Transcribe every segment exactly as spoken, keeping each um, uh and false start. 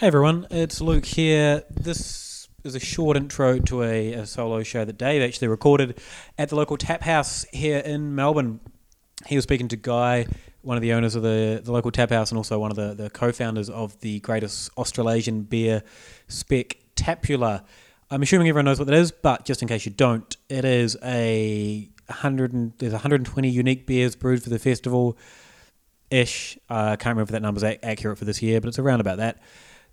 Hey everyone, it's Luke here. This is a short intro to a, a solo show that Dave actually recorded at the local tap house here in Melbourne. He was speaking to Guy, one of the owners of the, the local tap house and also one of the, the co-founders of the greatest Australasian beer Spectapula. I'm assuming everyone knows what that is, but just in case you don't, it is a hundred and, there's one hundred twenty unique beers brewed for the festival-ish. I uh, can't remember if that number's a- accurate for this year, but it's around about that.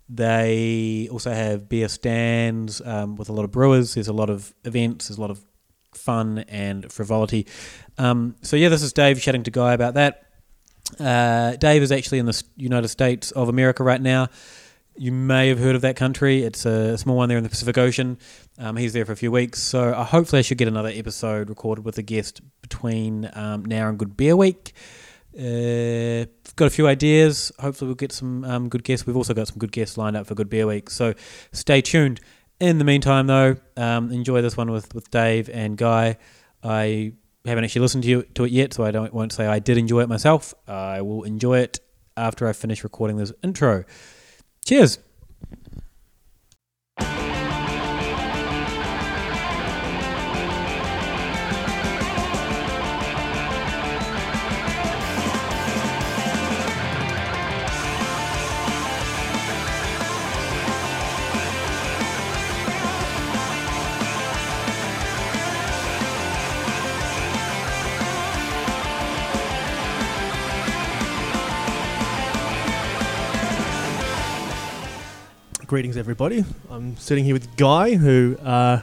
They also have beer stands um, with a lot of brewers. There's a lot of events. There's a lot of fun and frivolity. Um, so, yeah, this is Dave chatting to Guy about that. Uh, Dave is actually in the United States of America right now. You may have heard of that country. It's a small one there in the Pacific Ocean. Um, he's there for a few weeks. So, uh, hopefully I should get another episode recorded with a guest between um, now and Good Beer Week. Uh, got a few ideas. Hopefully we'll get some um, good guests. We've also got some good guests lined up for Good Beer Week, so stay tuned. In the meantime though, um, enjoy this one with, with Dave and Guy. I haven't actually listened to, you, to it yet, so I don't won't say I did enjoy it myself. I will enjoy it after I finish recording this intro. Cheers. Greetings, everybody. I'm sitting here with Guy, who uh,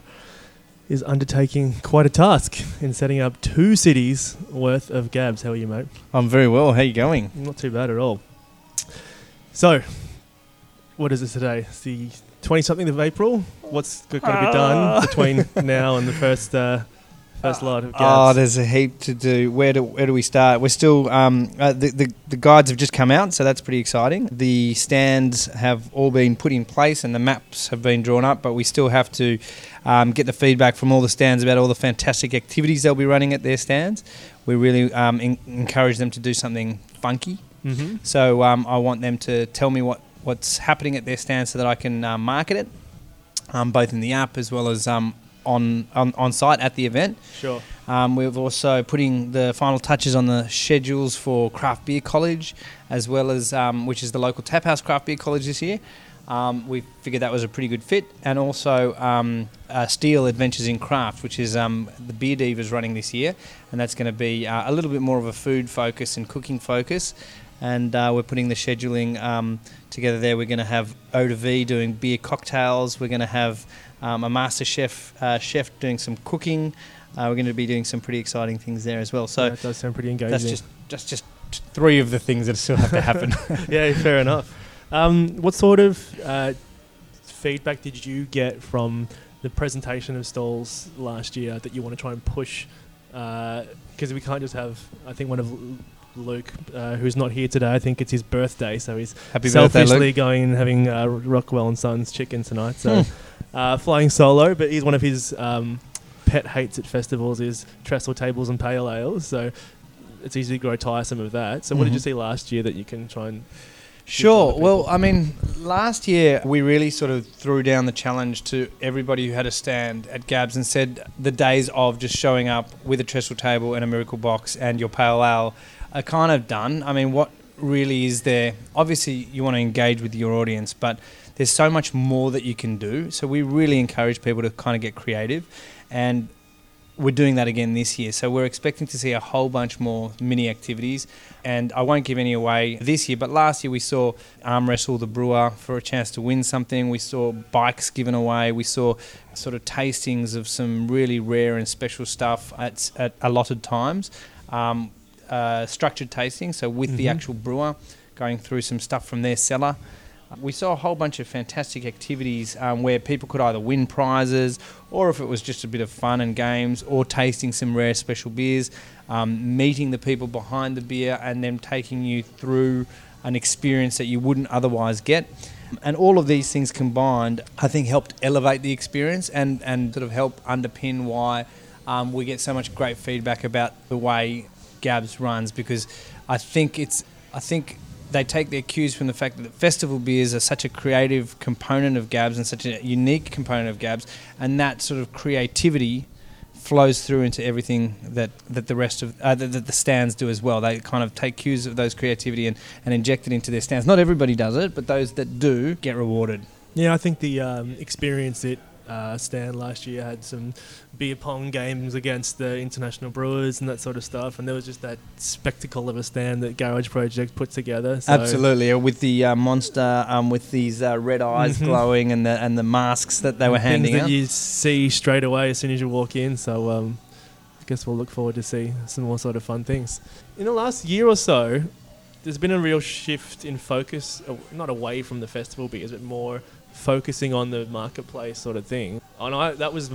is undertaking quite a task in setting up two cities worth of G A B S. How are you, mate? I'm very well. How are you going? Not too bad at all. So, what is this today? It's the twenty-something of April. What's got to ah. be done between now and the first uh, first lot of G A B S? Oh, there's a heap to do. Where do where do we start? We're still um, uh, the, the the guides have just come out, so that's pretty exciting. The stands have all been put in place and the maps have been drawn up, but we still have to um, get the feedback from all the stands about all the fantastic activities they'll be running at their stands. We really um, in- encourage them to do something funky. Mm-hmm. So um, I want them to tell me what, what's happening at their stands so that I can uh, market it, um, both in the app as well as um, on, on, on site at the event. Sure. Um, we're also putting the final touches on the schedules for Craft Beer College, as well as, um, which is the local tap house Craft Beer College this year. Um, we figured that was a pretty good fit. And also um, uh, Steel Adventures in Craft, which is um, the Beer Divas running this year. And that's going to be uh, a little bit more of a food focus and cooking focus. And uh, we're putting the scheduling um, together there. We're going to have Eau de Vie doing beer cocktails. We're going to have um, a master chef, uh, chef doing some cooking. Uh, we're going to be doing some pretty exciting things there as well. So that does sound pretty engaging. That's just that's just three of the things that still have to happen. Yeah, fair enough. Um, what sort of uh, feedback did you get from the presentation of stalls last year that you want to try and push? Because uh, we can't just have, I think one of Luke, uh, who's not here today, I think it's his birthday, so he's Happy selfishly birthday, Luke. Going and having uh, Rockwell and Sons chicken tonight. So hmm. uh, flying solo, but he's one of his... Um, pet hates at festivals is trestle tables and pale ales, so it's easy to grow tiresome of that. So mm-hmm. What did you see last year that you can try and... Sure. Well, I mean, last year we really sort of threw down the challenge to everybody who had a stand at G A B S and said the days of just showing up with a trestle table and a miracle box and your pale ale are kind of done. I mean, what really is there? Obviously, you want to engage with your audience, but there's so much more that you can do. So we really encourage people to kind of get creative. And we're doing that again this year. So we're expecting to see a whole bunch more mini activities. And I won't give any away this year, but last year we saw arm wrestle the brewer for a chance to win something. We saw bikes given away. We saw sort of tastings of some really rare and special stuff at, at allotted times. Um, uh, structured tasting, so with mm-hmm. the actual brewer, going through some stuff from their cellar. We saw a whole bunch of fantastic activities um, where people could either win prizes or if it was just a bit of fun and games or tasting some rare special beers, um, meeting the people behind the beer and them taking you through an experience that you wouldn't otherwise get. And all of these things combined, I think, helped elevate the experience and, and sort of help underpin why um, we get so much great feedback about the way G A B S runs, because I think it's... I think they take their cues from the fact that festival beers are such a creative component of G A B S and such a unique component of G A B S, and that sort of creativity flows through into everything that, that the rest of uh, that, that the stands do as well. They kind of take cues of those creativity and, and inject it into their stands. Not everybody does it, but those that do get rewarded. Yeah, I think the um, experience that uh, Stan last year had some beer pong games against the international brewers and that sort of stuff, and there was just that spectacle of a stand that Garage Project put together. So absolutely, with the uh, monster, um, with these uh, red eyes mm-hmm. glowing and the and the masks that they were Things handing out. Things that you see straight away as soon as you walk in, so um, I guess we'll look forward to see some more sort of fun things. In the last year or so, there's been a real shift in focus, not away from the festival beers, but more focusing on the marketplace sort of thing. And I, that was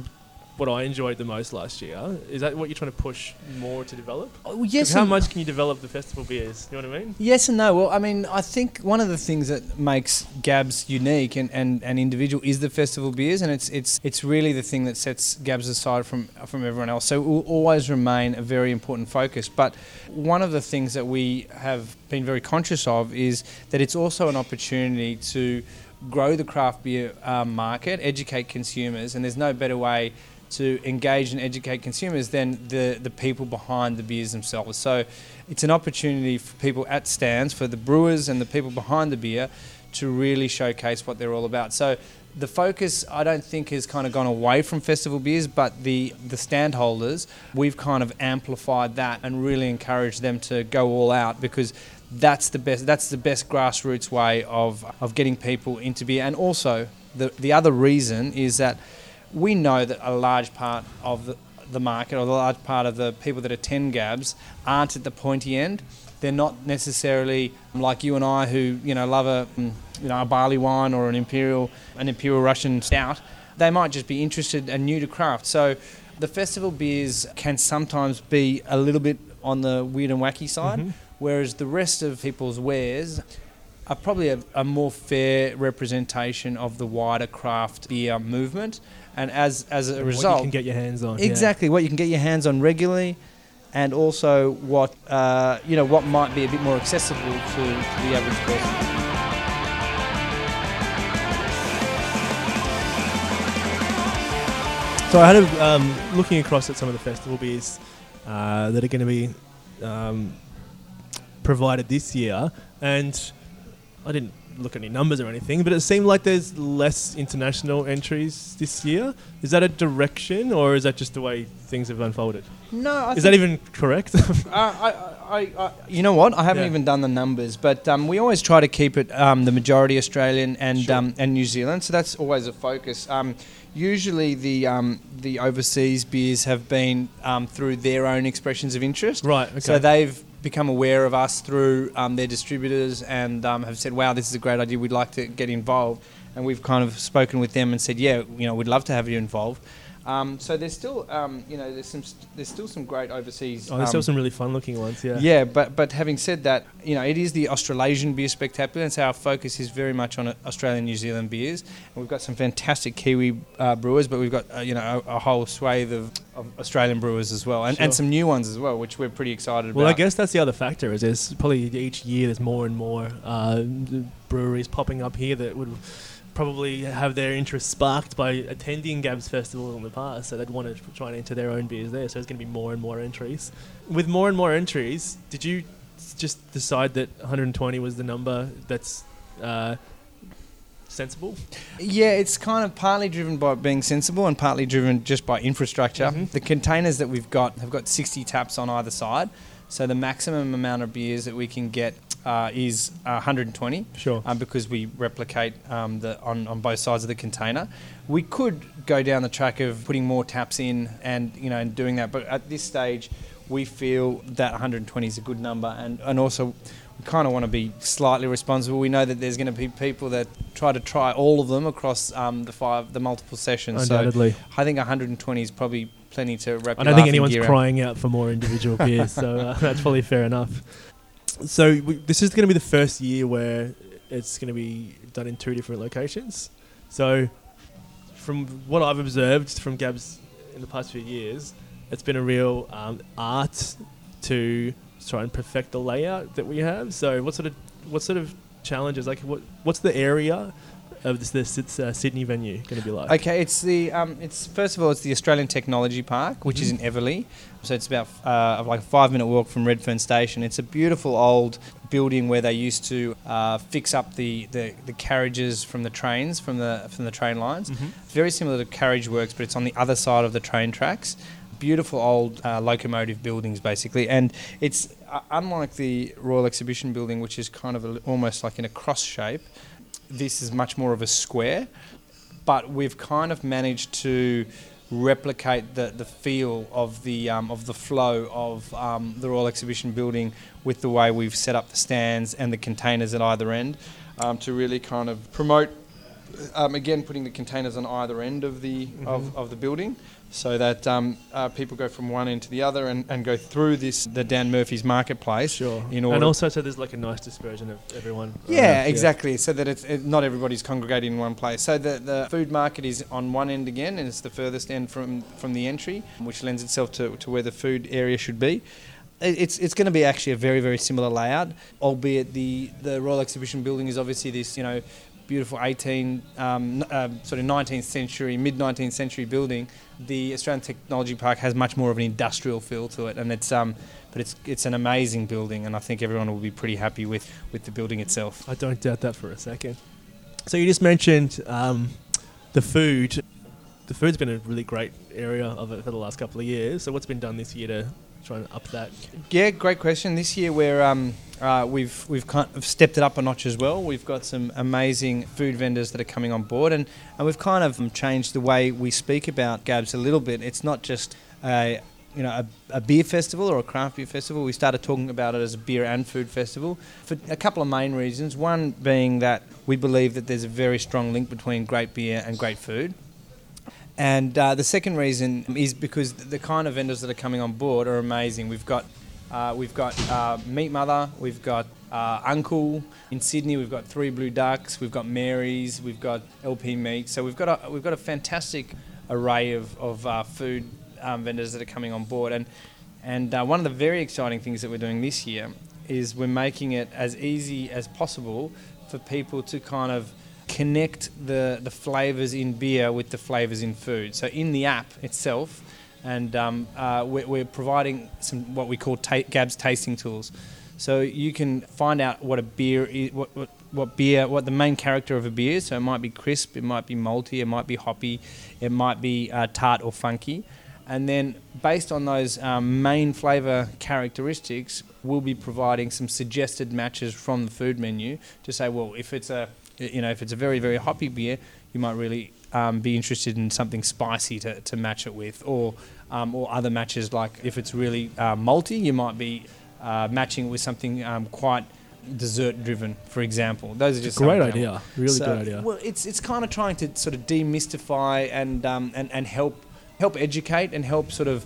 what I enjoyed the most last year. Is that what you're trying to push more to develop? Oh, yes. How much can you develop the festival beers? You know what I mean? Yes and no. Well, I mean, I think one of the things that makes G A B S unique and, and, and individual is the festival beers, and it's it's it's really the thing that sets G A B S aside from, from everyone else. So it will always remain a very important focus. But one of the things that we have been very conscious of is that it's also an opportunity to grow the craft beer uh, market, educate consumers, and there's no better way to engage and educate consumers than the, the people behind the beers themselves. So it's an opportunity for people at stands, for the brewers and the people behind the beer, to really showcase what they're all about. So the focus, I don't think, has kind of gone away from festival beers, but the, the stand holders, we've kind of amplified that and really encouraged them to go all out, because that's the best that's the best grassroots way of, of getting people into beer. And also, the the other reason is that we know that a large part of the, the market, or the large part of the people that attend G A B S, aren't at the pointy end. They're not necessarily like you and I, who, you know, love a, you know, a barley wine or an imperial an imperial Russian stout. They might just be interested and new to craft. So the festival beers can sometimes be a little bit on the weird and wacky side, mm-hmm. whereas the rest of people's wares are probably a, a more fair representation of the wider craft beer movement. And as as a and result... what you can get your hands on. Exactly, yeah. What you can get your hands on regularly, and also what uh, you know what might be a bit more accessible to, to the average person. So I had a, um, looking across at some of the festival beers uh, that are going to be um, provided this year, and I didn't look at any numbers or anything, but it seemed like there's less international entries this year. Is that a direction, or is that just the way things have unfolded? No, I is that even correct? uh, I, I, I, you know what? I haven't yeah. even done the numbers, but um, we always try to keep it um, the majority Australian and sure. um, and New Zealand, so that's always a focus. Um, usually, the um, the overseas beers have been um, through their own expressions of interest, right? Okay. So they've become aware of us through um, their distributors and um, have said, wow, this is a great idea, we'd like to get involved. And we've kind of spoken with them and said, yeah, you know, we'd love to have you involved. Um, so there's still, um, you know, there's some, st- there's still some great overseas. Oh, there's um, still some really fun-looking ones, yeah. Yeah, but but having said that, you know, it is the Australasian Beer Spectacular, and so our focus is very much on Australian, New Zealand beers. And we've got some fantastic Kiwi uh, brewers, but we've got uh, you know a, a whole swathe of, of Australian brewers as well, and, sure. and some new ones as well, which we're pretty excited well, about. Well, I guess that's the other factor, is there's probably each year there's more and more uh, breweries popping up here that would probably have their interest sparked by attending G A B S Festival in the past, so they'd want to try and enter their own beers there. So there's going to be more and more entries. With more and more entries, did you just decide that one hundred twenty was the number that's uh, sensible? Yeah, it's kind of partly driven by being sensible and partly driven just by infrastructure. Mm-hmm. The containers that we've got have got sixty taps on either side, so the maximum amount of beers that we can get Uh, is uh, one hundred twenty, sure, um, because we replicate um, the on, on both sides of the container. We could go down the track of putting more taps in and you know and doing that, but at this stage, we feel that one hundred twenty is a good number, and, and also we kind of want to be slightly responsible. We know that there's going to be people that try to try all of them across um, the five the multiple sessions. Undoubtedly. So I think one hundred twenty is probably plenty to wrap. I don't think anyone's crying out. out for more individual beers, so uh, that's probably fair enough. So we, this is going to be the first year where it's going to be done in two different locations. So from what I've observed from G A B S in the past few years, it's been a real um, art to try and perfect the layout that we have. So what sort of what sort of challenges? Like, what what's the area of this, this it's, uh, Sydney venue going to be like? Okay, it's the um, it's first of all it's the Australian Technology Park, which mm-hmm. is in Eveleigh. So it's about uh, like a five minute walk from Redfern Station. It's a beautiful old building where they used to uh, fix up the, the, the carriages from the trains from the from the train lines. Mm-hmm. It's very similar to Carriageworks, but it's on the other side of the train tracks. Beautiful old uh, locomotive buildings, basically, and it's uh, unlike the Royal Exhibition Building, which is kind of a, almost like in a cross shape. This is much more of a square, but we've kind of managed to replicate the, the feel of the um, of the flow of um, the Royal Exhibition Building with the way we've set up the stands and the containers at either end um, to really kind of promote um, again putting the containers on either end of the mm-hmm. of, of the building so that um, uh, people go from one end to the other and, and go through this the Dan Murphy's marketplace. Sure. In order and also so there's like a nice dispersion of everyone. Yeah, around. Exactly. Yeah. So that it's it, not everybody's congregating in one place. So the, the food market is on one end again, and it's the furthest end from, from the entry, which lends itself to, to where the food area should be. It's it's going to be actually a very, very similar layout, albeit the, the Royal Exhibition Building is obviously this, you know, beautiful eighteen, um, uh, sort of nineteenth century, mid-nineteenth century building. The Australian Technology Park has much more of an industrial feel to it, and it's um, but it's it's an amazing building, and I think everyone will be pretty happy with, with the building itself. I don't doubt that for a second. So you just mentioned um, the food. The food's been a really great area of it for the last couple of years. So what's been done this year to try and up that? Yeah, great question. This year we're um, uh, we've we've kind of stepped it up a notch as well. We've got some amazing food vendors that are coming on board, and, and we've kind of changed the way we speak about G A B S a little bit. It's not just a you know a, a beer festival or a craft beer festival. We started talking about it as a beer and food festival for a couple of main reasons. One being that we believe that there's a very strong link between great beer and great food. And uh, the second reason is because the kind of vendors that are coming on board are amazing. We've got uh, we've got uh, Meat Mother, we've got uh, Uncle in Sydney, we've got Three Blue Ducks, we've got Mary's, we've got L P Meat. So we've got a, we've got a fantastic array of of uh, food um, vendors that are coming on board. And and uh, one of the very exciting things that we're doing this year is we're making it as easy as possible for people to kind of connect the, the flavours in beer with the flavours in food. So in the app itself, and um, uh, we're, we're providing some what we call ta- G A B S tasting tools. So you can find out what a beer is, what, what what beer, what the main character of a beer is. So it might be crisp, it might be malty, it might be hoppy, it might be uh, tart or funky. And then based on those um, main flavour characteristics, we'll be providing some suggested matches from the food menu to say, well, if it's a You know, if it's a very, very hoppy beer, you might really um, be interested in something spicy to, to match it with, or um, or other matches like if it's really uh, malty, you might be uh, matching it with something um, quite dessert-driven, for example. Those are just great idea, really so, good idea. Well, it's it's kind of trying to sort of demystify and um and, and help help educate and help sort of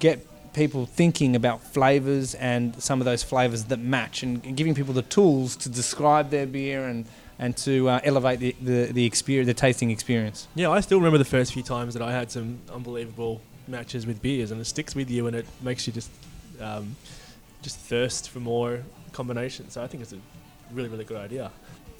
get people thinking about flavours and some of those flavours that match, and, and giving people the tools to describe their beer and. and to uh, elevate the, the, the experience, the tasting experience. Yeah, I still remember the first few times that I had some unbelievable matches with beers, and it sticks with you and it makes you just um, just thirst for more combinations. So I think it's a really, really good idea.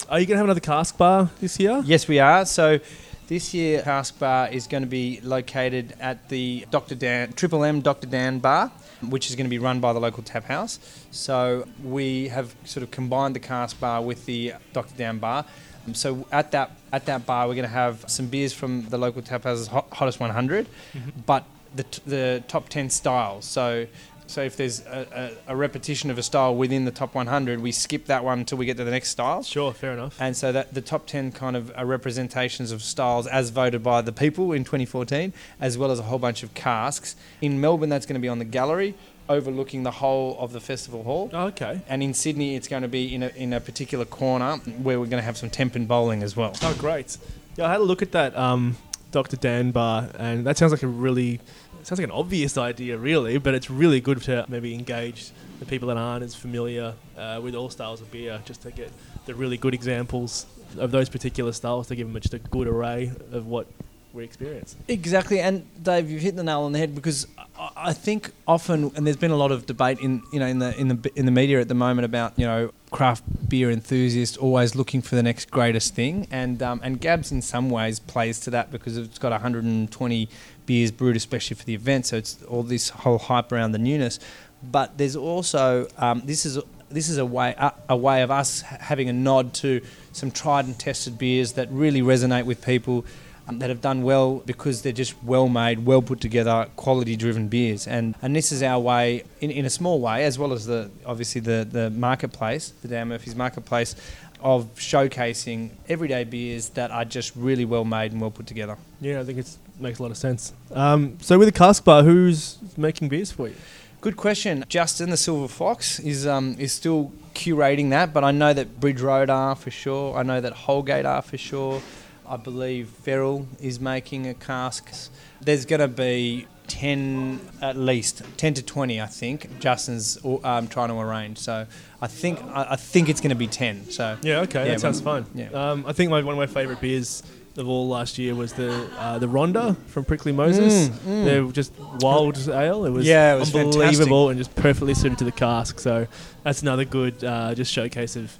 Are you going to have another cask bar this year? Yes, we are. So this year, cask bar is going to be located at the Doctor Dan, Triple M Doctor Dan Bar, which is going to be run by the local tap house. So we have sort of combined the cask bar with the Doctor Dan Bar. So at that at that bar, we're going to have some beers from the local tap house's hot, hottest one hundred, mm-hmm. but the t- the top ten styles. So so if there's a, a, a repetition of a style within the top one hundred, we skip that one until we get to the next style. Sure, fair enough. And so that the top ten kind of are representations of styles as voted by the people in twenty fourteen, as well as a whole bunch of casks. In Melbourne, that's going to be on the gallery, overlooking the whole of the festival hall. Oh, okay. And in Sydney, it's going to be in a, in a particular corner where we're going to have some tempen bowling as well. Oh, great. Yeah, I had a look at that um, Doctor Dan Bar, and that sounds like a really... It sounds like an obvious idea, really, but it's really good to maybe engage the people that aren't as familiar uh, with all styles of beer, just to get the really good examples of those particular styles, to give them just a good array of what we experience. Exactly. And Dave, you've hit the nail on the head, because I, I think often, and there's been a lot of debate in, you know, in the in the in the media at the moment about, you know, craft beer enthusiasts always looking for the next greatest thing, and um, and G A B S in some ways plays to that, because it's got one hundred twenty beers brewed especially for the event, so it's all this whole hype around the newness. But there's also um, this is this is a way uh, a way of us having a nod to some tried and tested beers that really resonate with people, um, that have done well because they're just well made, well put together, quality driven beers. And and this is our way, in, in a small way, as well as the obviously the the marketplace, the Dan Murphy's marketplace, of showcasing everyday beers that are just really well made and well put together. Yeah, I think it makes a lot of sense. Um, so with the cask bar, who's making beers for you? Good question. Justin the Silver Fox is um, is still curating that, but I know that Bridge Road are for sure. I know that Holgate are for sure. I believe Ferrell is making a cask. There's going to be ten at least, ten to twenty, I think. Justin's um, trying to arrange, so I think I, I think it's going to be ten. So yeah, okay, yeah, that sounds fine. Yeah. Um, I think my, one of my favourite beers of all last year was the uh, the Rhonda from Prickly Moses. Mm, mm. They're just wild ale. It was, yeah, it was unbelievable, fantastic, and just perfectly suited to the cask. So that's another good uh, just showcase of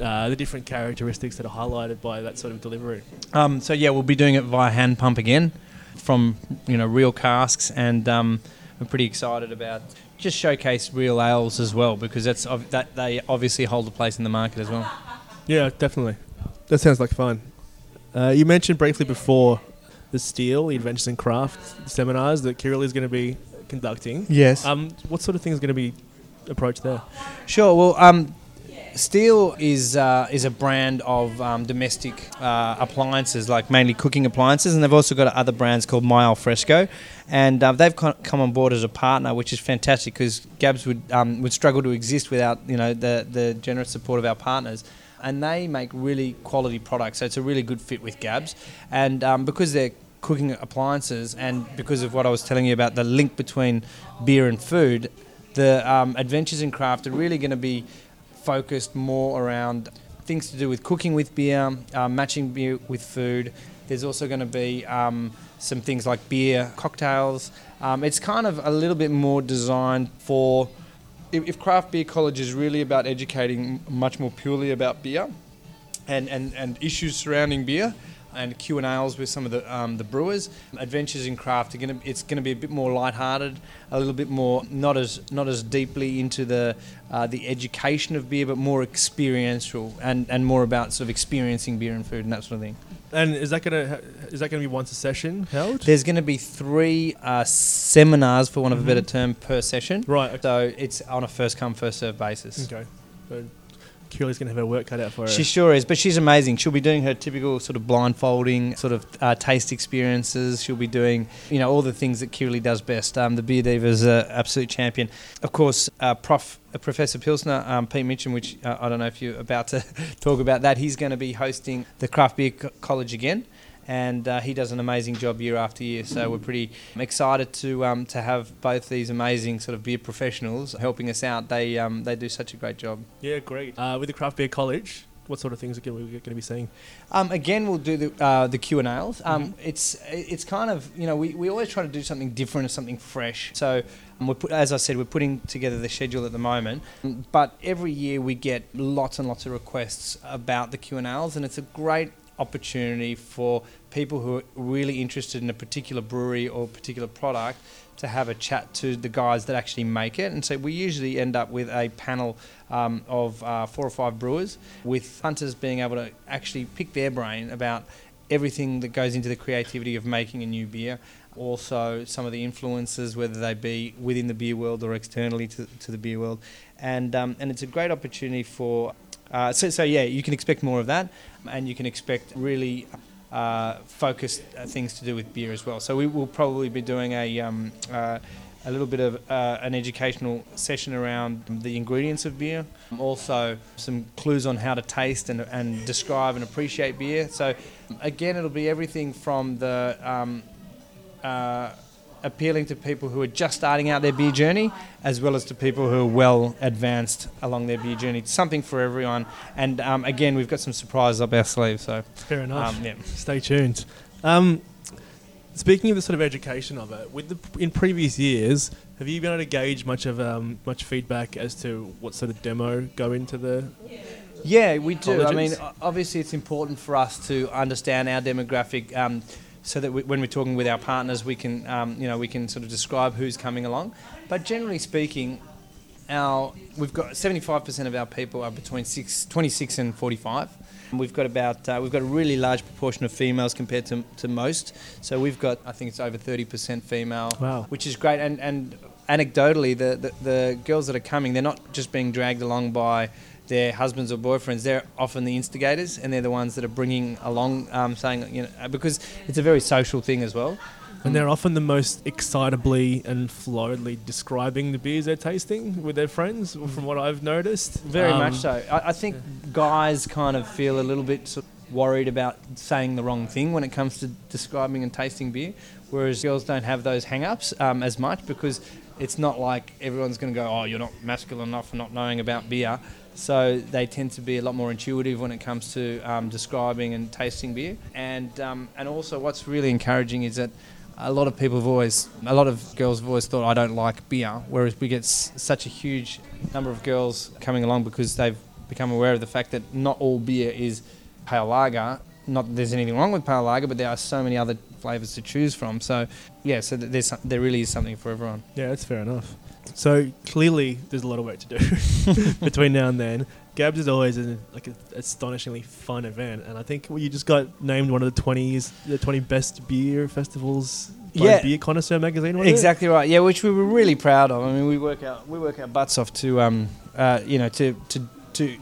uh, the different characteristics that are highlighted by that sort of delivery. Um, so yeah, we'll be doing it via hand pump again from, you know, real casks, and um, I'm pretty excited about just showcase real ales as well, because that's ov- that they obviously hold a place in the market as well. Yeah, definitely. That sounds like fun. Uh, you mentioned briefly before the Steel, the Adventures in Craft seminars that Kirill is going to be conducting. Yes. Um, what sort of thing is going to be approached there? Sure. Well, um, Steel is uh, is a brand of um, domestic uh, appliances, like mainly cooking appliances, and they've also got other brands called My Alfresco, and uh, they've come on board as a partner, which is fantastic, because G A B S would um, would struggle to exist without, you know, the the generous support of our partners. And they make really quality products, so it's a really good fit with G A B S. And um, because they're cooking appliances, and because of what I was telling you about the link between beer and food, the um, Adventures in Craft are really going to be focused more around things to do with cooking with beer, uh, matching beer with food. There's also going to be um, some things like beer cocktails. Um, it's kind of a little bit more designed for... If Craft Beer College is really about educating much more purely about beer and, and, and issues surrounding beer and Q and A's with some of the um, the brewers, Adventures in Craft are gonna it's gonna be a bit more lighthearted, a little bit more not as not as deeply into the uh, the education of beer, but more experiential and, and more about sort of experiencing beer and food and that sort of thing. And is that gonna is that gonna be once a session held? There's gonna be three uh, seminars, for want of mm-hmm. a better term, per session. Right. Okay. So it's on a first come first serve basis. Okay. So Curly's going to have her work cut out for her. She sure is, but she's amazing. She'll be doing her typical sort of blindfolding, sort of uh, taste experiences. She'll be doing, you know, all the things that Curly does best. Um, the Beer Diva's an absolute champion. Of course, uh, Prof uh, Professor Pilsner, um, Pete Mitchum, which uh, I don't know if you're about to talk about that, he's going to be hosting the Craft Beer Co- College again. And uh, he does an amazing job year after year, so we're pretty excited to um, to have both these amazing sort of beer professionals helping us out. They um, they do such a great job. Yeah, great. Uh, with the Craft Beer College, what sort of things are we going to be seeing? Um, again, we'll do the uh, the Q and A's. Um, mm-hmm. It's it's kind of, you know, we, we always try to do something different or something fresh. So um, we put, as I said, we're putting together the schedule at the moment. But every year we get lots and lots of requests about the Q and A's, and it's a great opportunity for people who are really interested in a particular brewery or particular product to have a chat to the guys that actually make it. And so we usually end up with a panel um, of uh, four or five brewers, with hunters being able to actually pick their brain about everything that goes into the creativity of making a new beer. Also some of the influences, whether they be within the beer world or externally to, to the beer world. And, um, and it's a great opportunity for Uh, so, so, yeah, you can expect more of that, and you can expect really uh, focused uh, things to do with beer as well. So we will probably be doing a um, uh, a little bit of uh, an educational session around the ingredients of beer, also some clues on how to taste and, and describe and appreciate beer. So, again, it'll be everything from the... Um, uh, appealing to people who are just starting out their beer journey, as well as to people who are well advanced along their beer journey. It's something for everyone, and um, again, we've got some surprises up our sleeve. So fair enough. Um, yeah. Stay tuned. Um, Speaking of the sort of education of it, with the, in previous years, have you been able to gauge much of um, much feedback as to what sort of demo go into the? Yeah, we do. Colleges? I mean, obviously, it's important for us to understand our demographic, um, so that we, when we're talking with our partners, we can, um, you know, we can sort of describe who's coming along. But generally speaking, our we've got seventy-five percent of our people are between twenty-six and forty-five. We've got about uh, we've got a really large proportion of females compared to to most. So we've got, I think it's over thirty percent female, wow. which is great. And and anecdotally, the, the the girls that are coming, they're not just being dragged along by their husbands or boyfriends. They're often the instigators, and they're the ones that are bringing along, um, saying, you know, because it's a very social thing as well. And they're often the most excitably and floridly describing the beers they're tasting with their friends, from what I've noticed. Very um, much so. I, I think yeah. guys kind of feel a little bit sort of worried about saying the wrong thing when it comes to describing and tasting beer, whereas girls don't have those hang-ups um, as much, because it's not like everyone's going to go, oh, you're not masculine enough for not knowing about beer. So they tend to be a lot more intuitive when it comes to um, describing and tasting beer. And um, and also what's really encouraging is that a lot of people have always, a lot of girls have always thought, I don't like beer, whereas we get s- such a huge number of girls coming along because they've become aware of the fact that not all beer is pale lager. Not that there's anything wrong with pale lager, but there are so many other flavours to choose from. So, yeah, so th- there's, there really is something for everyone. Yeah, that's fair enough. So clearly there's a lot of work to do between now and then. Gabs is always an like an astonishingly fun event, and I think well, you just got named one of the twenties, the twenty best beer festivals by yeah. Beer Connoisseur magazine. Wasn't exactly it? Right. Yeah, which we were really proud of. I mean, we work our we work our butts off to um uh you know to to. to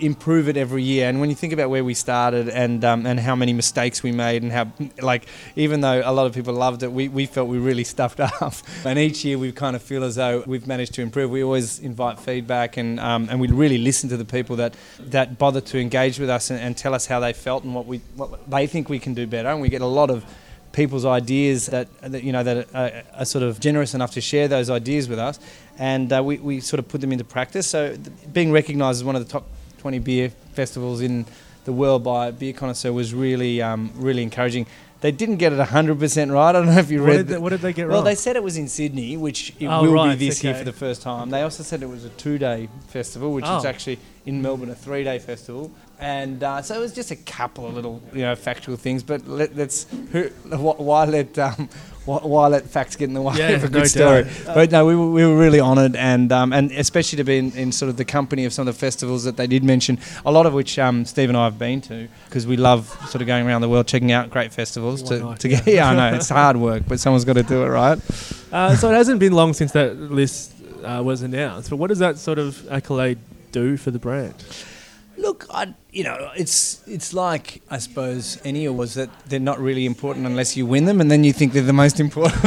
improve it every year. And when you think about where we started and um, and how many mistakes we made, and how, like, even though a lot of people loved it, we, we felt we really stuffed up. And each year we kind of feel as though we've managed to improve. We always invite feedback, and um, and we really listen to the people that, that bother to engage with us and, and tell us how they felt and what we what they think we can do better. And we get a lot of people's ideas that, that you know, that are, are sort of generous enough to share those ideas with us. And uh, we, we sort of put them into practice. So being recognised as one of the top twenty beer festivals in the world by Beer Connoisseur was really, um, really encouraging. They didn't get it one hundred percent right. I don't know if you what read did they, What did they get well, wrong? Well, they said it was in Sydney, which it oh, will right, be this okay. year for the first time. They also said it was a two-day festival, which oh. is actually in Melbourne a three-day festival. And uh, so it was just a couple of little, you know, factual things. But let, let's who, why let um, why let facts get in the way yeah, of a good no story? Uh, but no, we were, we were really honoured, and um, and especially to be in, in sort of the company of some of the festivals that they did mention, a lot of which um, Steve and I have been to, because we love sort of going around the world checking out great festivals. One to, night, to yeah. get yeah, I know it's hard work, but someone's got to do it, right? Uh, so it hasn't been long since that list uh, was announced. But what does that sort of accolade do for the brand? Look, I, you know, it's it's like, I suppose, any awards that they're not really important unless you win them, and then you think they're the most important.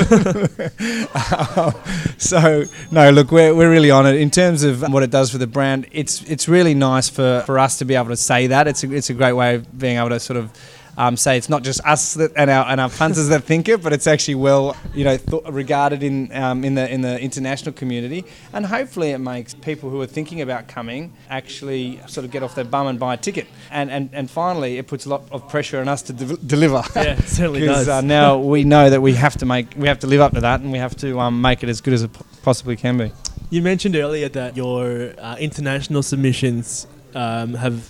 um, so, no, look, we're we're really honoured. In terms of what it does for the brand, it's it's really nice for, for us to be able to say that. It's a, it's a great way of being able to sort of um, say it's not just us that, and our and our punters that think it, but it's actually well, you know, th- regarded in um, in the in the international community, and hopefully it makes people who are thinking about coming actually sort of get off their bum and buy a ticket. And and, and finally, it puts a lot of pressure on us to de- deliver. Yeah, it certainly does. Because uh, now we know that we have to make we have to live up to that, and we have to um, make it as good as it p- possibly can be. You mentioned earlier that your uh, international submissions um, have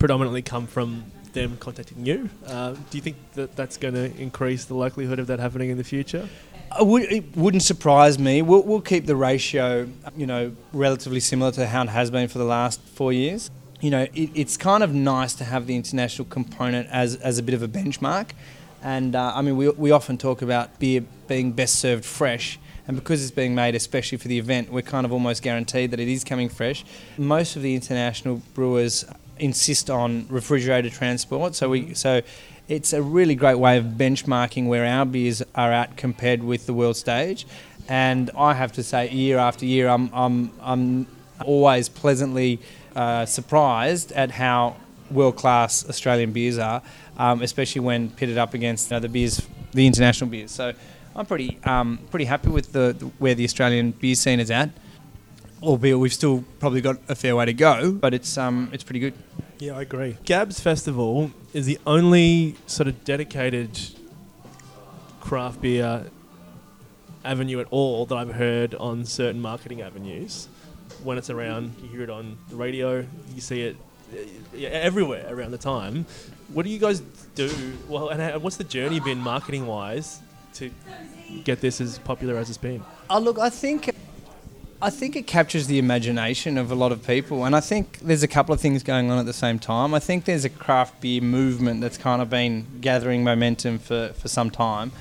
predominantly come from them contacting you. Uh, do you think that that's going to increase the likelihood of that happening in the future? It wouldn't surprise me. We'll, we'll keep the ratio, you know, relatively similar to how it has been for the last four years. You know, it, it's kind of nice to have the international component as as a bit of a benchmark. And uh, I mean, we we often talk about beer being best served fresh. And because it's being made especially for the event, we're kind of almost guaranteed that it is coming fresh. Most of the international brewers insist on refrigerated transport, so we so it's a really great way of benchmarking where our beers are at compared with the world stage. And I have to say, year after year, I'm I'm I'm always pleasantly uh, surprised at how world-class Australian beers are, um, especially when pitted up against, you know, the beers, the international beers. So I'm pretty um, pretty happy with the, the where the Australian beer scene is at. Albeit we've still probably got a fair way to go, but it's um it's pretty good. Yeah, I agree. Gabs Festival is the only sort of dedicated craft beer avenue at all that I've heard on certain marketing avenues. When it's around, you hear it on the radio, you see it yeah, everywhere around the time. What do you guys do? Well, and what's the journey been marketing-wise to get this as popular as it's been? Oh, look, I think... I think it captures the imagination of a lot of people, and I think there's a couple of things going on at the same time. I think there's a craft beer movement that's kind of been gathering momentum for, for some time,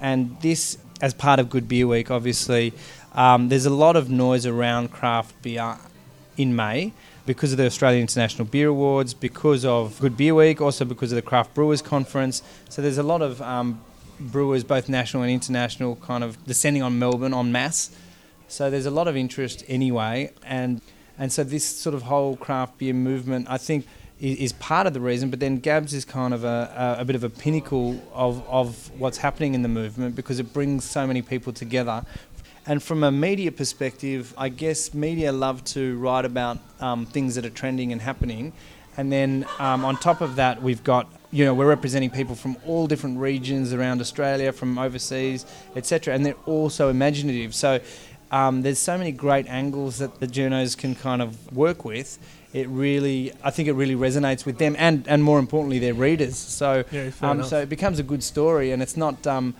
and this, as part of Good Beer Week, obviously, um, there's a lot of noise around craft beer in May because of the Australian International Beer Awards, because of Good Beer Week, also because of the Craft Brewers Conference. So there's a lot of um, brewers, both national and international, kind of descending on Melbourne en masse. So there's a lot of interest anyway, and and so this sort of whole craft beer movement, I think, is, is part of the reason. But then G A B S is kind of a, a, a bit of a pinnacle of, of what's happening in the movement, because it brings so many people together. And from a media perspective, I guess media love to write about um, things that are trending and happening. And then um, on top of that, we've got, you know, we're representing people from all different regions around Australia, from overseas, et cetera. And they're all so imaginative. So... Um, there's so many great angles that the journos can kind of work with. It really, I think, it really resonates with them, and, and more importantly, their readers. So, yeah, um, so it becomes a good story, and it's not. Um,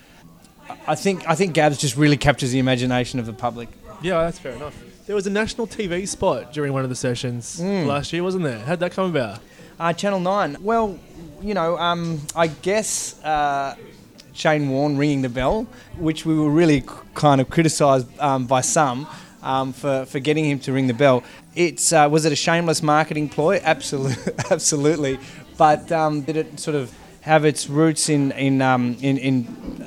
I think I think G A B S just really captures the imagination of the public. Yeah, that's fair enough. There was a national T V spot during one of the sessions mm. last year, wasn't there? How'd that come about? Uh, Channel Nine. Well, you know, um, I guess. Uh, Shane Warne ringing the bell, which we were really c- kind of criticised um, by some um, for, for getting him to ring the bell. It's uh, was it a shameless marketing ploy? Absolutely, absolutely. But um, did it sort of have its roots in in, um, in in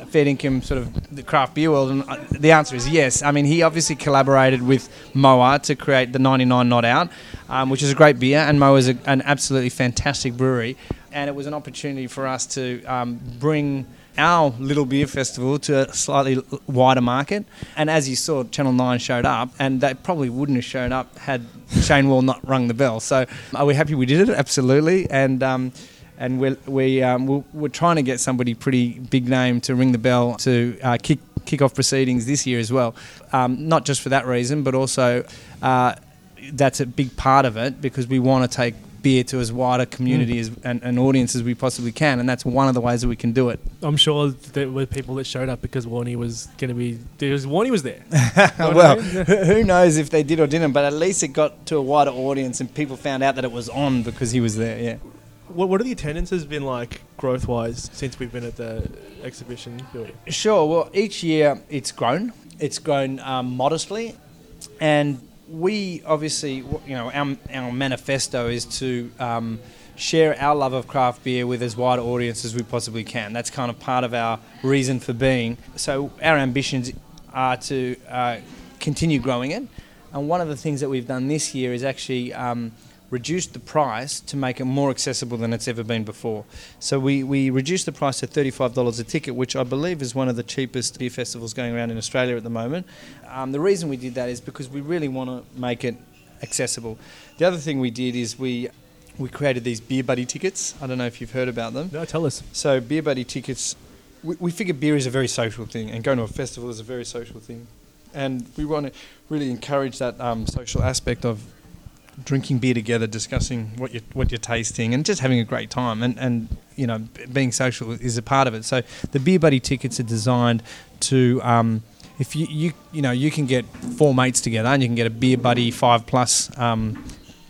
fair income, sort of the craft beer world? And uh, the answer is yes. I mean, he obviously collaborated with Moa to create the ninety-nine Not Out, um, which is a great beer, and Moa is a, an absolutely fantastic brewery. And it was an opportunity for us to um, bring our little beer festival to a slightly wider market. And as you saw, Channel nine showed up, and they probably wouldn't have shown up had Shane Wall not rung the bell. So are we happy we did it? Absolutely. And um, and we're, we, um, we're, we're trying to get somebody pretty big name to ring the bell to uh, kick, kick off proceedings this year as well. Um, not just for that reason, but also uh, that's a big part of it, because we want to take beer to as wide a community as, and, and audience as we possibly can, and that's one of the ways that we can do it. I'm sure there were people that showed up because Warnie was going to be there. Was, Warnie was there. Well, who knows if they did or didn't, but at least it got to a wider audience and people found out that it was on because he was there, yeah. What What have the attendances been like growth-wise since we've been at the exhibition building? Sure, well, each year it's grown. It's grown um, modestly, and... We obviously, you know, our, our manifesto is to um, share our love of craft beer with as wide an audience as we possibly can. That's kind of part of our reason for being. So our ambitions are to uh, continue growing it. And one of the things that we've done this year is actually um, reduced the price to make it more accessible than it's ever been before. So we, we reduced the price to thirty-five dollars a ticket, which I believe is one of the cheapest beer festivals going around in Australia at the moment. Um, the reason we did that is because we really want to make it accessible. The other thing we did is we we created these Beer Buddy tickets. I don't know if you've heard about them. No, tell us. So Beer Buddy tickets, we, we figure beer is a very social thing, and going to a festival is a very social thing. And we want to really encourage that um, social aspect of drinking beer together, discussing what you're, what you're tasting, and just having a great time. And, and, you know, being social is a part of it. So the Beer Buddy tickets are designed to, um, if you, you you know, you can get four mates together and you can get a Beer Buddy five plus um,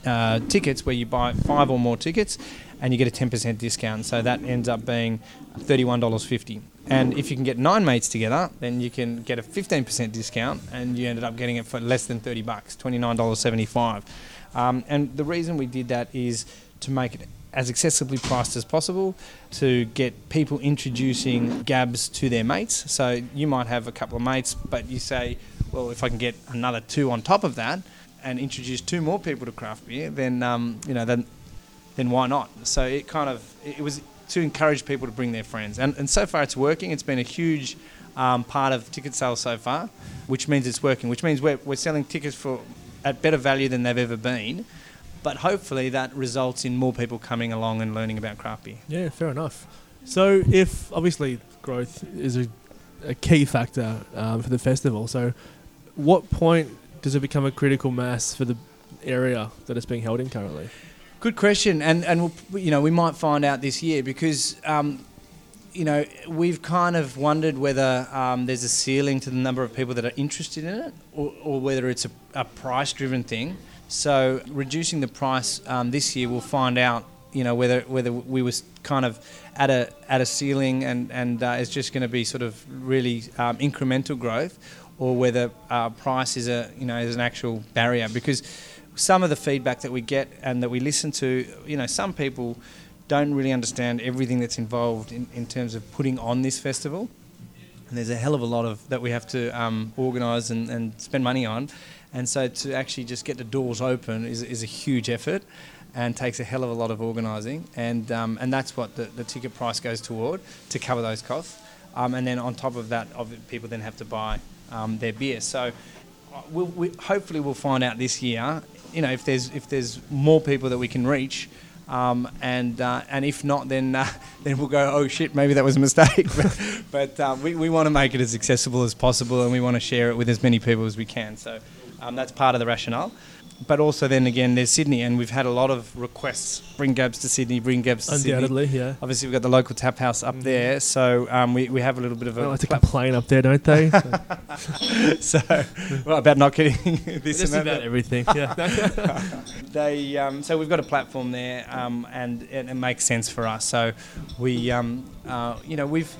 uh, tickets where you buy five or more tickets and you get a ten percent discount. So that ends up being thirty-one dollars fifty. And if you can get nine mates together, then you can get a fifteen percent discount and you ended up getting it for less than thirty bucks, twenty-nine dollars seventy-five. Um, and the reason we did that is to make it as accessibly priced as possible, to get people introducing G A B S to their mates. So you might have a couple of mates, but you say, well, if I can get another two on top of that and introduce two more people to craft beer, then um, you know, then then why not? So it kind of it was to encourage people to bring their friends, and and so far it's working. It's been a huge um, part of ticket sales so far, which means it's working. Which means we're we're selling tickets for. At better value than they've ever been, but hopefully that results in more people coming along and learning about craft beer. Yeah, fair enough. So if obviously growth is a a key factor um, for the festival. So what point does it become a critical mass for the area that it's being held in currently? Good question. And, and we'll, you know, we might find out this year because... Um, you know, we've kind of wondered whether um, there's a ceiling to the number of people that are interested in it or, or whether it's a, a price-driven thing. So reducing the price um, this year, we'll find out, you know, whether whether we was kind of at a at a ceiling and, and uh, it's just going to be sort of really um, incremental growth or whether uh, price is, a you know, is an actual barrier. Because some of the feedback that we get and that we listen to, you know, some people... don't really understand everything that's involved in, in terms of putting on this festival, and there's a hell of a lot of that we have to um, organise and, and spend money on, and so to actually just get the doors open is, is a huge effort and takes a hell of a lot of organising, and um, and that's what the, the ticket price goes toward to cover those costs, um, and then on top of that, people then have to buy um, their beer. So we'll, we hopefully we'll find out this year, you know, if there's if there's more people that we can reach. Um, and uh, and if not, then uh, then we'll go, oh shit, maybe that was a mistake. but but uh, we, we want to make it as accessible as possible, and we want to share it with as many people as we can. So um, that's part of the rationale. But also then again, there's Sydney, and we've had a lot of requests, bring G A B S to Sydney, bring G A B S to Sydney. Undoubtedly, yeah. Obviously, we've got the local tap house up mm-hmm. there, so um, we, we have a little bit of a... They like to complain up there, don't they? so, well, about not getting this Just and that. about everything, yeah. they, um, so we've got a platform there, um, and, and it makes sense for us. So we, um, uh, you know, we've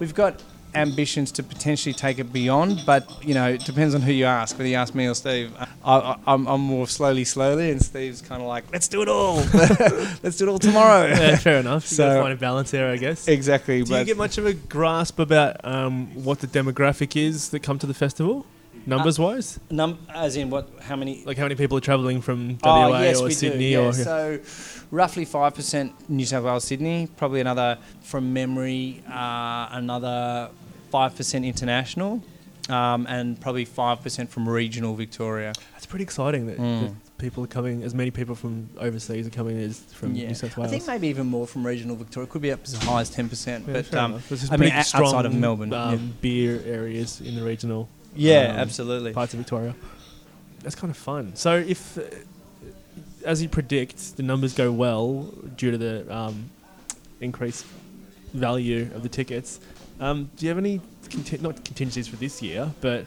we've got... ambitions to potentially take it beyond, but you know, it depends on who you ask, whether you ask me or Steve. I, I, I'm, I'm more slowly slowly and Steve's kind of like, let's do it all let's do it all tomorrow. Yeah, fair enough. So you gotta find a balance there, I guess. Exactly. Do you get much of a grasp about um, what the demographic is that come to the festival? Numbers uh, wise? Num- as in what? How many? Like how many people are travelling from oh, W A yes, or Sydney? Yeah. Or yeah. So roughly five percent New South Wales, Sydney, probably another, from memory, uh, another five percent international um, and probably five percent from regional Victoria. That's pretty exciting that, mm. that people are coming, as many people from overseas are coming as from yeah. New South Wales. I think maybe even more from regional Victoria. Could be up as high as ten percent. Yeah, but um, I mean, a- strong, outside of Melbourne. Um, yeah. Beer areas in the regional... Yeah, um, absolutely. Parts of Victoria. That's kind of fun. So if, uh, as you predict, the numbers go well due to the um, increased value of the tickets, um, do you have any, conti- not contingencies for this year, but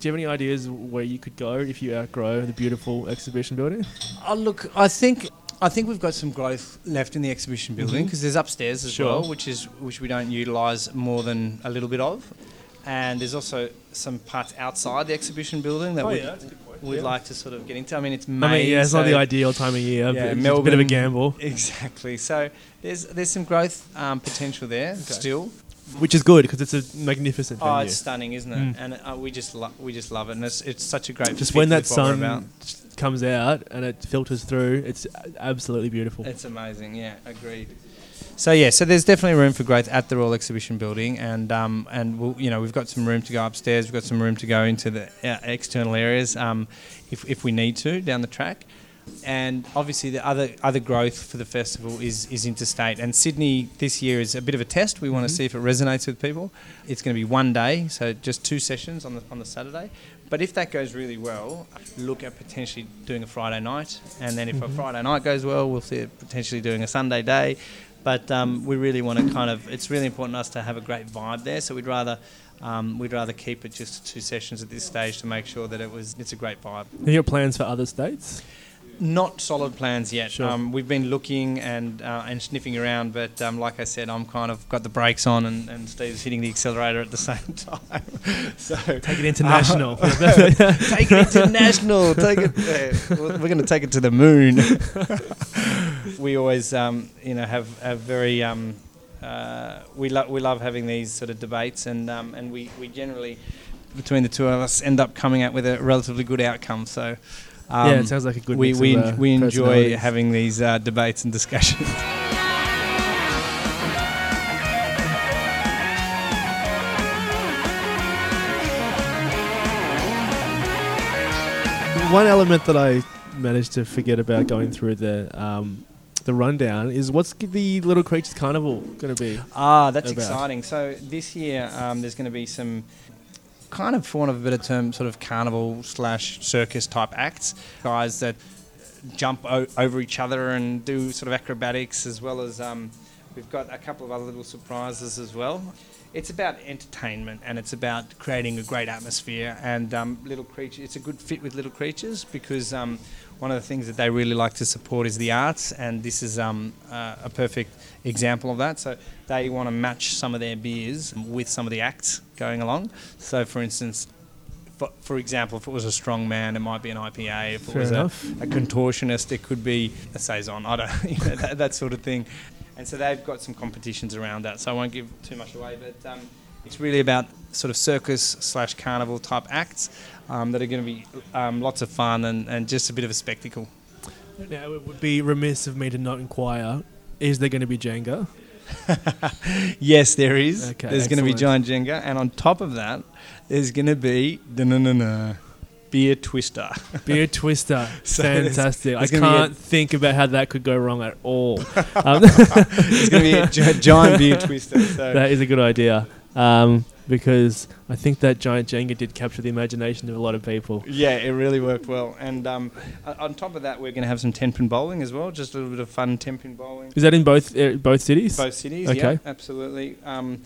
do you have any ideas where you could go if you outgrow the beautiful exhibition building? Oh, look, I think... I think we've got some growth left in the exhibition building because mm-hmm. there's upstairs as sure. well, which is which we don't utilise more than a little bit of. And there's also some parts outside the exhibition building that oh, we'd, yeah, that's a good point. we'd yeah. like to sort of get into. I mean, it's May. I mean, yeah, it's so not the ideal time of year, yeah, but Melbourne, it's a bit of a gamble. Exactly. So there's there's some growth um, potential there okay. still. Which is good because it's a magnificent venue. Oh, it's stunning, isn't it? Mm. And uh, we just lo- we just love it. And it's, it's such a great Just when that sun comes out and it filters through, it's absolutely beautiful. It's amazing. Yeah, agreed. So yeah, so there's definitely room for growth at the Royal Exhibition Building, and um, and we'll, you know, we've got some room to go upstairs. We've got some room to go into the uh, external areas um, if if we need to down the track. And obviously the other other growth for the festival is is interstate. And Sydney this year is a bit of a test. We mm-hmm. want to see if it resonates with people. It's going to be one day, so just two sessions on the on the Saturday. But if that goes really well, look at potentially doing a Friday night. And then if mm-hmm. a Friday night goes well, we'll see it potentially doing a Sunday day. But um, we really want to kind of... It's really important to us to have a great vibe there. So we'd rather... Um, we'd rather keep it just two sessions at this stage to make sure that it was it's a great vibe. Have you got plans for other states? Not solid plans yet. Sure. Um, we've been looking and uh, and sniffing around, but um, like I said, I'm kind of got the brakes on, and, and Steve's hitting the accelerator at the same time. So take it international. Uh, take it international. Take it. Uh, we're going to take it to the moon. We always, um, you know, have a very. Um, uh, we love we love having these sort of debates, and um, and we we generally, between the two of us, end up coming out with a relatively good outcome. So. Um, yeah, it sounds like a good we mix we, of, uh, we enjoy having these uh, debates and discussions. One element that I managed to forget about going through the um, the rundown is what's the Little Creatures Carnival going to be? Ah, that's about? exciting. So this year um, there's going to be some kind of, for want of a better term, sort of carnival slash circus type acts. Guys that jump o- over each other and do sort of acrobatics, as well as um, we've got a couple of other little surprises as well. It's about entertainment and it's about creating a great atmosphere, and um, Little Creatures, it's a good fit with Little Creatures because um, one of the things that they really like to support is the arts, and this is um, uh, a perfect example of that. So they want to match some of their beers with some of the acts going along. So for instance, for, for example, if it was a strong man, it might be an I P A. If it Fair was a, a contortionist, it could be a Saison, I don't you know, that, that sort of thing. And so they've got some competitions around that, so I won't give too much away, but um, it's really about sort of circus slash carnival type acts um, that are going to be um, lots of fun and, and just a bit of a spectacle. Now, it would be remiss of me to not inquire, is there going to be Jenga? Yes, there is. Okay, there's going to be giant Jenga, and on top of that, there's going to be da-na-na-na. Beer Twister. Beer Twister. So fantastic. There's, there's I can't a, think about how that could go wrong at all. Um, it's going to be a gi- giant beer twister. So. That is a good idea um, because I think that giant Jenga did capture the imagination of a lot of people. Yeah, it really worked well. And um, on top of that, we're going to have some ten-pin bowling as well, just a little bit of fun ten-pin bowling. Is that in both uh, both cities? Both cities, okay. Yeah, absolutely. Um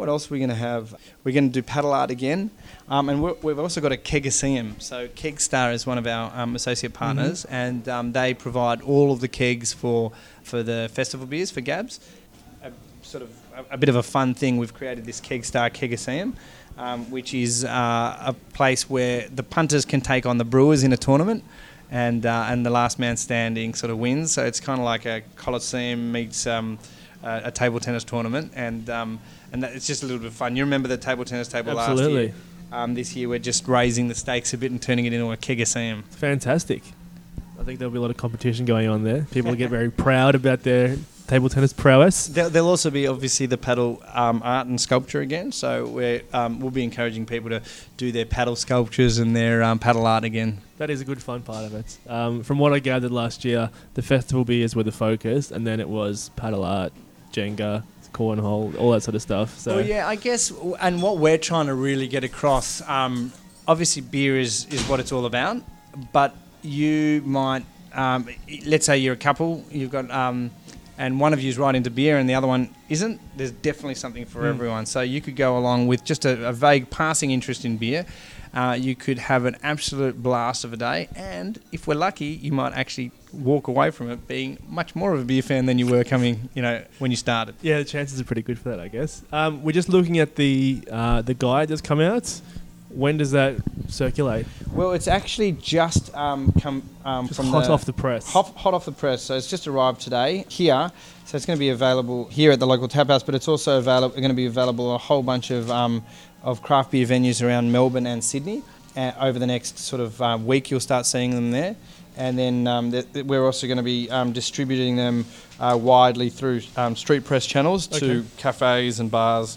What else are we going to have? We're going to do paddle art again. Um, and we're, we've also got a Kegaseum. So Kegstar is one of our um, associate partners, mm-hmm. and um, they provide all of the kegs for, for the festival beers, for G A B S. A, sort of a, a bit of a fun thing. We've created this Kegstar Kegaseum, um, which is uh, a place where the punters can take on the brewers in a tournament, and uh, and the last man standing sort of wins. So it's kind of like a Colosseum meets... Um, Uh, a table tennis tournament, and um, and that, it's just a little bit of fun. You remember the table tennis table Absolutely. last year? Um, this year we're just raising the stakes a bit and turning it into a Kegaseum. Fantastic. I think there'll be a lot of competition going on there. People will get very proud about their table tennis prowess. There, there'll also be obviously the paddle um, art and sculpture again, so we're, um, we'll be encouraging people to do their paddle sculptures and their um, paddle art again. That is a good fun part of it. Um, from what I gathered last year, the festival beers were the focus, and then it was paddle art, Jenga, cornhole, all that sort of stuff. So well, yeah, I guess, and what we're trying to really get across, um, obviously beer is, is what it's all about, but you might, um, let's say you're a couple, you've got, um, and one of you's right into beer and the other one isn't, there's definitely something for mm. everyone. So you could go along with just a, a vague passing interest in beer. Uh, you could have an absolute blast of a day, and if we're lucky, you might actually walk away from it being much more of a beer fan than you were coming, you know, when you started. Yeah, the chances are pretty good for that, I guess. Um, we're just looking at the uh, the guide that's come out. When does that circulate? Well, it's actually just um, come um, just from hot the off the press. Hot, hot off the press. So it's just arrived today here. So it's going to be available here at the local tap house, but it's also available. Going to be available a whole bunch of. Um, of craft beer venues around Melbourne and Sydney. Uh, over the next sort of uh, week, you'll start seeing them there. And then um, th- th- we're also going to be um, distributing them uh, widely through um, street press channels okay. to cafes and bars,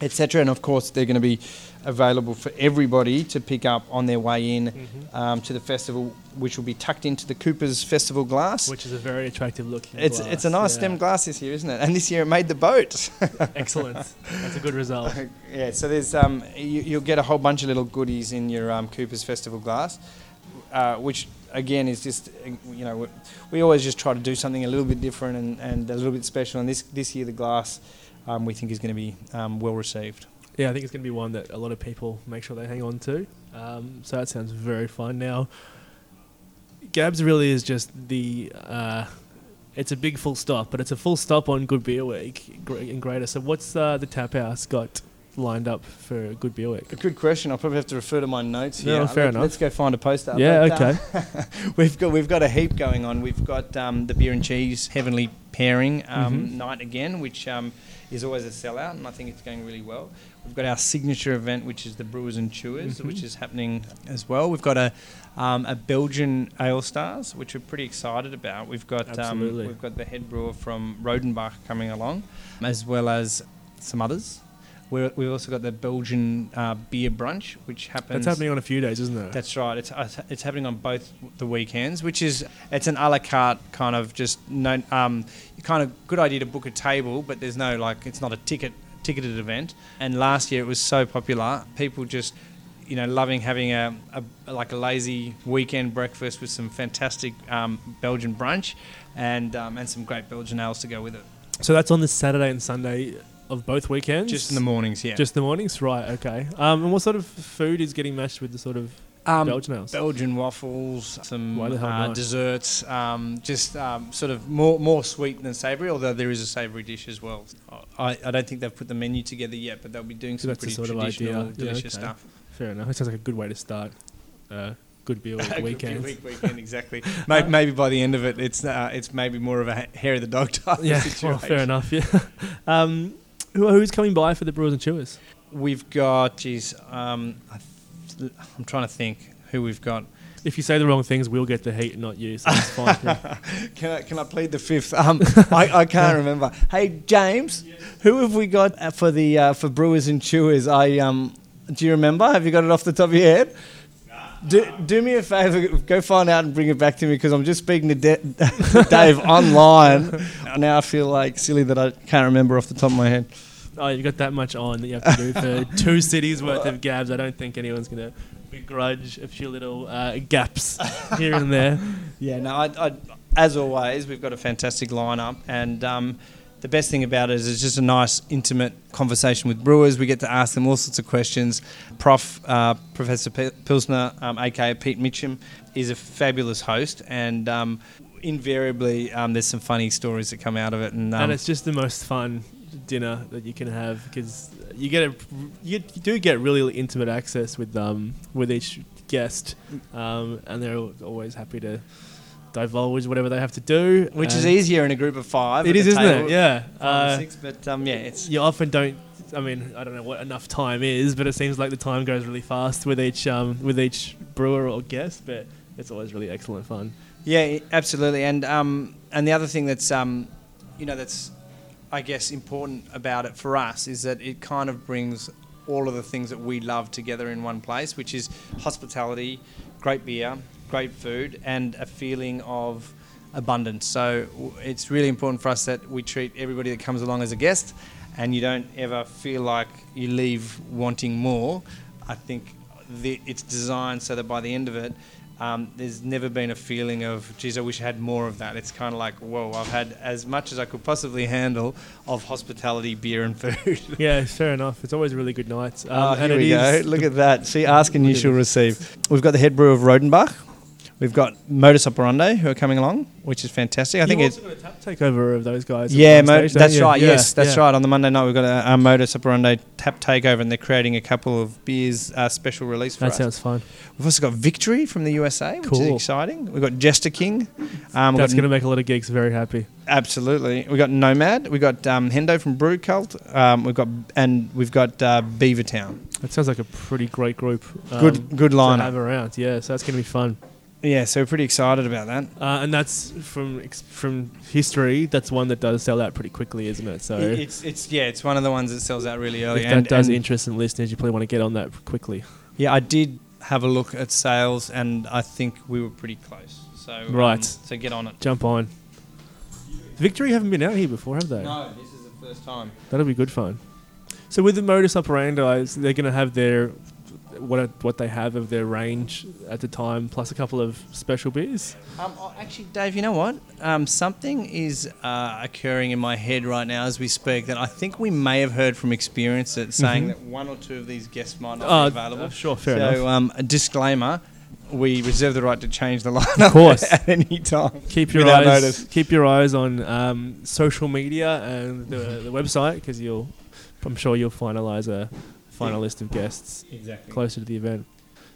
et cetera. And of course, they're going to be available for everybody to pick up on their way in mm-hmm. um, to the festival, which will be tucked into the Cooper's festival glass, which is a very attractive looking it's, glass. It's a nice yeah. stem glass this year, isn't it? And this year it made the boat. Excellent. That's a good result. Yeah, so there's um, you, you'll get a whole bunch of little goodies in your um, Cooper's festival glass, uh, which again is just, you know, we always just try to do something a little bit different and, and a little bit special, and this, this year the glass um, we think is going to be um, well received. Yeah, I think it's going to be one that a lot of people make sure they hang on to. Um, so that sounds very fun. Now, G A B S really is just the... Uh, it's a big full stop, but it's a full stop on Good Beer Week in Greater. So what's uh, the tap house got lined up for Good Beer Week? A good question. I'll probably have to refer to my notes no, here. Fair Let, enough. Let's go find a poster. Yeah, but, okay. Uh, we've got we've got a heap going on. We've got um, the beer and cheese heavenly pairing um, mm-hmm. night again, which... Um, is always a sellout, and I think it's going really well. We've got our signature event, which is the Brewers and Chewers, mm-hmm. which is happening as well. We've got a um, a Belgian Ale Stars, which we're pretty excited about. We've got um, we've got the head brewer from Rodenbach coming along, as well as some others. We're, we've also got the Belgian uh, beer brunch, which happens... That's happening on a few days, isn't it? That's right. It's uh, it's happening on both the weekends, which is... It's an a la carte kind of just... no um, kind of good idea to book a table, but there's no, like... It's not a ticket ticketed event. And last year it was so popular. People just... you know, loving having a, a like a lazy weekend breakfast with some fantastic um, Belgian brunch and um, and some great Belgian ales to go with it. So that's on the Saturday and Sunday of both weekends? Just in the mornings, yeah. Just in the mornings? Right, okay. Um, and what sort of food is getting matched with the sort of um, Belgian ales? Belgian waffles, some uh, nice. desserts, um, just um, sort of more more sweet than savoury, although there is a savoury dish as well. I, I don't think they've put the menu together yet, but they'll be doing some that's pretty sort traditional, of delicious yeah, okay. stuff. Fair enough. It sounds like a good way to start uh, Good Beer Week weekend. Good Beer Week weekend, exactly. maybe, maybe by the end of it, it's uh, it's maybe more of a hair of the dog type yeah, situation. Well, fair enough, yeah. um, who, who's coming by for the Brewers and Chewers? We've got, geez, um, I th- I'm trying to think who we've got. If you say the wrong things, we'll get the heat and not you, so it's fine. Yeah. Can I can I plead the fifth? Um, I, I can't remember. Hey, James, yes. Who have we got for the uh, for Brewers and Chewers? I... Um, Do you remember? Have you got it off the top of your head? Nah. Do, do me a favour. Go find out and bring it back to me because I'm just speaking to, De- to Dave online. Now I feel like silly that I can't remember off the top of my head. Oh, you've got that much on that you have to do for two cities worth of G A B S. I don't think anyone's going to begrudge a few little uh, gaps here and there. Yeah, no, I, I, as always, we've got a fantastic lineup and... Um, The best thing about it is it's just a nice, intimate conversation with brewers. We get to ask them all sorts of questions. Prof uh, Professor Pilsner, um, aka Pete Mitchum, is a fabulous host, and um, invariably um, there's some funny stories that come out of it. And, um, and it's just the most fun dinner that you can have because you get a, you, you do get really intimate access with um with each guest, um, and they're always happy to divulge whatever they have to do, which is easier in a group of five. It is, isn't it? Yeah, five uh, or six. But um, yeah, it's you often don't. I mean, I don't know what enough time is, but it seems like the time goes really fast with each um, with each brewer or guest. But it's always really excellent fun. Yeah, absolutely. And um, and the other thing that's um, you know, that's I guess important about it for us is that it kind of brings all of the things that we love together in one place, which is hospitality, great beer, great food and a feeling of abundance. So it's really important for us that we treat everybody that comes along as a guest and you don't ever feel like you leave wanting more. I think the, it's designed so that by the end of it, um, there's never been a feeling of, geez, I wish I had more of that. It's kind of like, whoa, I've had as much as I could possibly handle of hospitality, beer and food. Yeah, fair enough. It's always a really good night. Um, oh, here we go. Look at that. See, ask and you shall receive. We've got the head brewer of Rodenbach. We've got Modus Operandi who are coming along, which is fantastic. I you think also it's got a tap takeover of those guys. Yeah, Mo- stage, that's right. Yeah. Yes, that's yeah. right. On the Monday night, we've got a, a Modus Operandi tap takeover, and they're creating a couple of beers uh, special release for that us. That sounds fun. We've also got Victory from the U S A, which cool. is exciting. We've got Jester King. Um, that's going to make a lot of geeks very happy. Absolutely. We've got Nomad. We've got um, Hendo from Brew Cult. Um, we've got and we've got uh, Beaver Town. That sounds like a pretty great group. Um, good, good lineup to have around. Yeah, so that's going to be fun. Yeah, so we're pretty excited about that. Uh, and that's from ex- from history. That's one that does sell out pretty quickly, isn't it? So it, it's it's yeah, it's one of the ones that sells out really early. If that and, does and interest in listeners, you probably want to get on that quickly. Yeah, I did have a look at sales, and I think we were pretty close. So right, um, so get on it. Jump on. Victory haven't been out here before, have they? No, this is the first time. That'll be good fun. So with the Modus Operandi, they're going to have their. What are, what they have of their range at the time, plus a couple of special beers. Um, actually, Dave, you know what? Um, something is uh, occurring in my head right now as we speak that I think we may have heard from experience that saying mm-hmm. that one or two of these guests might not uh, be available. Uh, sure, fair so, enough. So, um, a disclaimer: we reserve the right to change the lineup of course. at any time. Keep your eyes notice. keep your eyes on um, social media and the, the website because you'll, I'm sure you'll finalise a. Final list of guests exactly. closer to the event.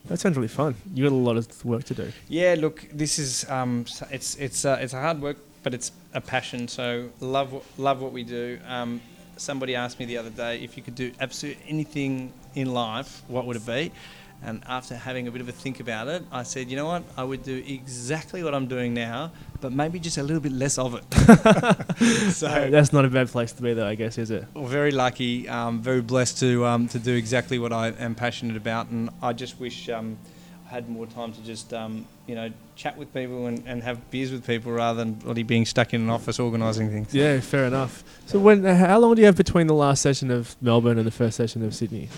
That sounds really fun. You got a lot of work to do. Yeah, look, this is um, it's it's uh, it's a hard work, but it's a passion. So love love what we do. Um, somebody asked me the other day if you could do absolutely anything in life, what would it be? And after having a bit of a think about it, I said, you know what? I would do exactly what I'm doing now, but maybe just a little bit less of it. So uh, that's not a bad place to be, though, I guess, is it? Well, very lucky, um, very blessed to um, to do exactly what I am passionate about, and I just wish um, I had more time to just um, you know chat with people and, and have beers with people rather than bloody being stuck in an office organising things. Yeah, fair enough. So when how long do you have between the last session of Melbourne and the first session of Sydney?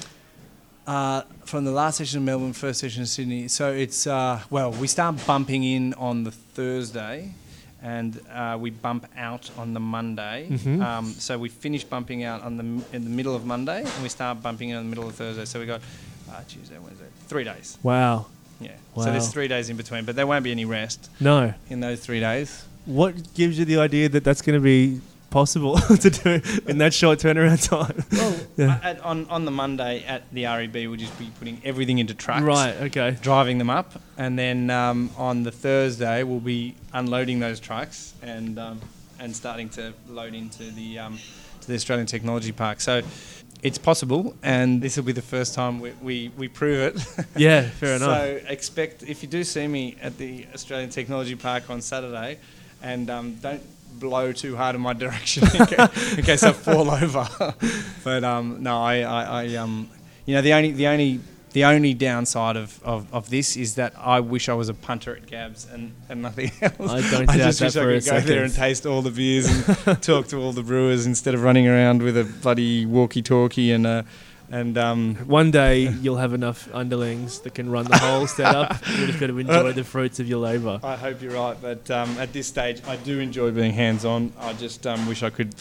Uh, from the last session of Melbourne, first session of Sydney. So it's, uh, well, we start bumping in on the Thursday and uh, we bump out on the Monday. Mm-hmm. Um, so we finish bumping out on the in the middle of Monday and we start bumping in on the middle of Thursday. So we got uh, Tuesday, Wednesday, three days. Wow. Yeah. Wow. So there's three days in between, but there won't be any rest. No. In those three days. What gives you the idea that that's going to be possible to do in that short turnaround time? Well, yeah. at, on, on the Monday at the R E B, we'll just be putting everything into trucks. Right, okay. Driving them up. And then um, on the Thursday, we'll be unloading those trucks and um, and starting to load into the, um, to the Australian Technology Park. So it's possible, and this will be the first time we, we, we prove it. Yeah, fair enough. So expect, if you do see me at the Australian Technology Park on Saturday, and um, don't blow too hard in my direction in case, in case I fall over. But um, no, I, I, I um, you know, the only, the only, the only downside of, of, of this is that I wish I was a punter at G A B S and, and nothing else. I don't I doubt just that wish for I could a go second. There and taste all the beers and talk to all the brewers instead of running around with a bloody walkie-talkie and a. And um, one day you'll have enough underlings that can run the whole setup. You're just going to enjoy the fruits of your labour. I hope you're right, but um, at this stage, I do enjoy being hands-on. I just um, wish I could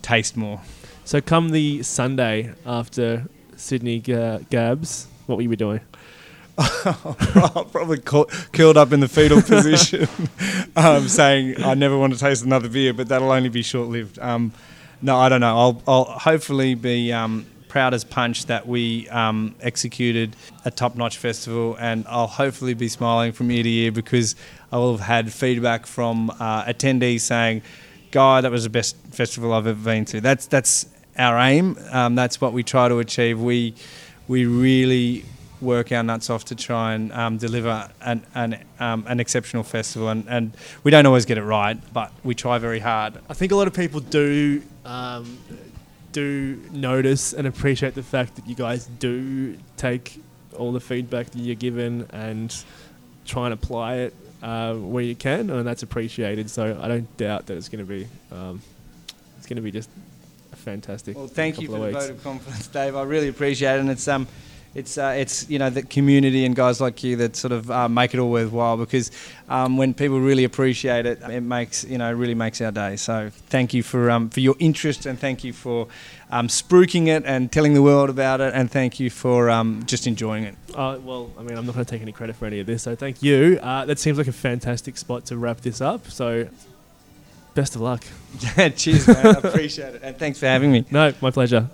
taste more. So, come the Sunday after Sydney uh, G A B S, what were you doing? I probably cu- curled up in the fetal position, um, saying I never want to taste another beer, but that'll only be short-lived. Um, no, I don't know. I'll, I'll hopefully be. Um, proud as punch that we um, executed a top-notch festival, and I'll hopefully be smiling from ear to ear because I will have had feedback from uh, attendees saying, "Guy, that was the best festival I've ever been to." That's that's our aim. Um, that's what we try to achieve. We we really work our nuts off to try and um, deliver an an, um, an exceptional festival, and, and we don't always get it right, but we try very hard. I think a lot of people do. Um do notice and appreciate the fact that you guys do take all the feedback that you're given and try and apply it uh, where you can, and that's appreciated. So I don't doubt that it's going to be um, it's going to be just a fantastic. Well, thank you for the vote of confidence, Dave. I really appreciate it, and it's um, it's uh, it's you know the community and guys like you that sort of uh, make it all worthwhile, because um, when people really appreciate it, it makes you know really makes our day. So thank you for um, for your interest, and thank you for um, spruiking it and telling the world about it, and thank you for um, just enjoying it. Uh, well, I mean, I'm not going to take any credit for any of this, so thank you. Uh, that seems like a fantastic spot to wrap this up. So best of luck. Yeah, cheers, man. I appreciate it, and thanks for having me. No, my pleasure.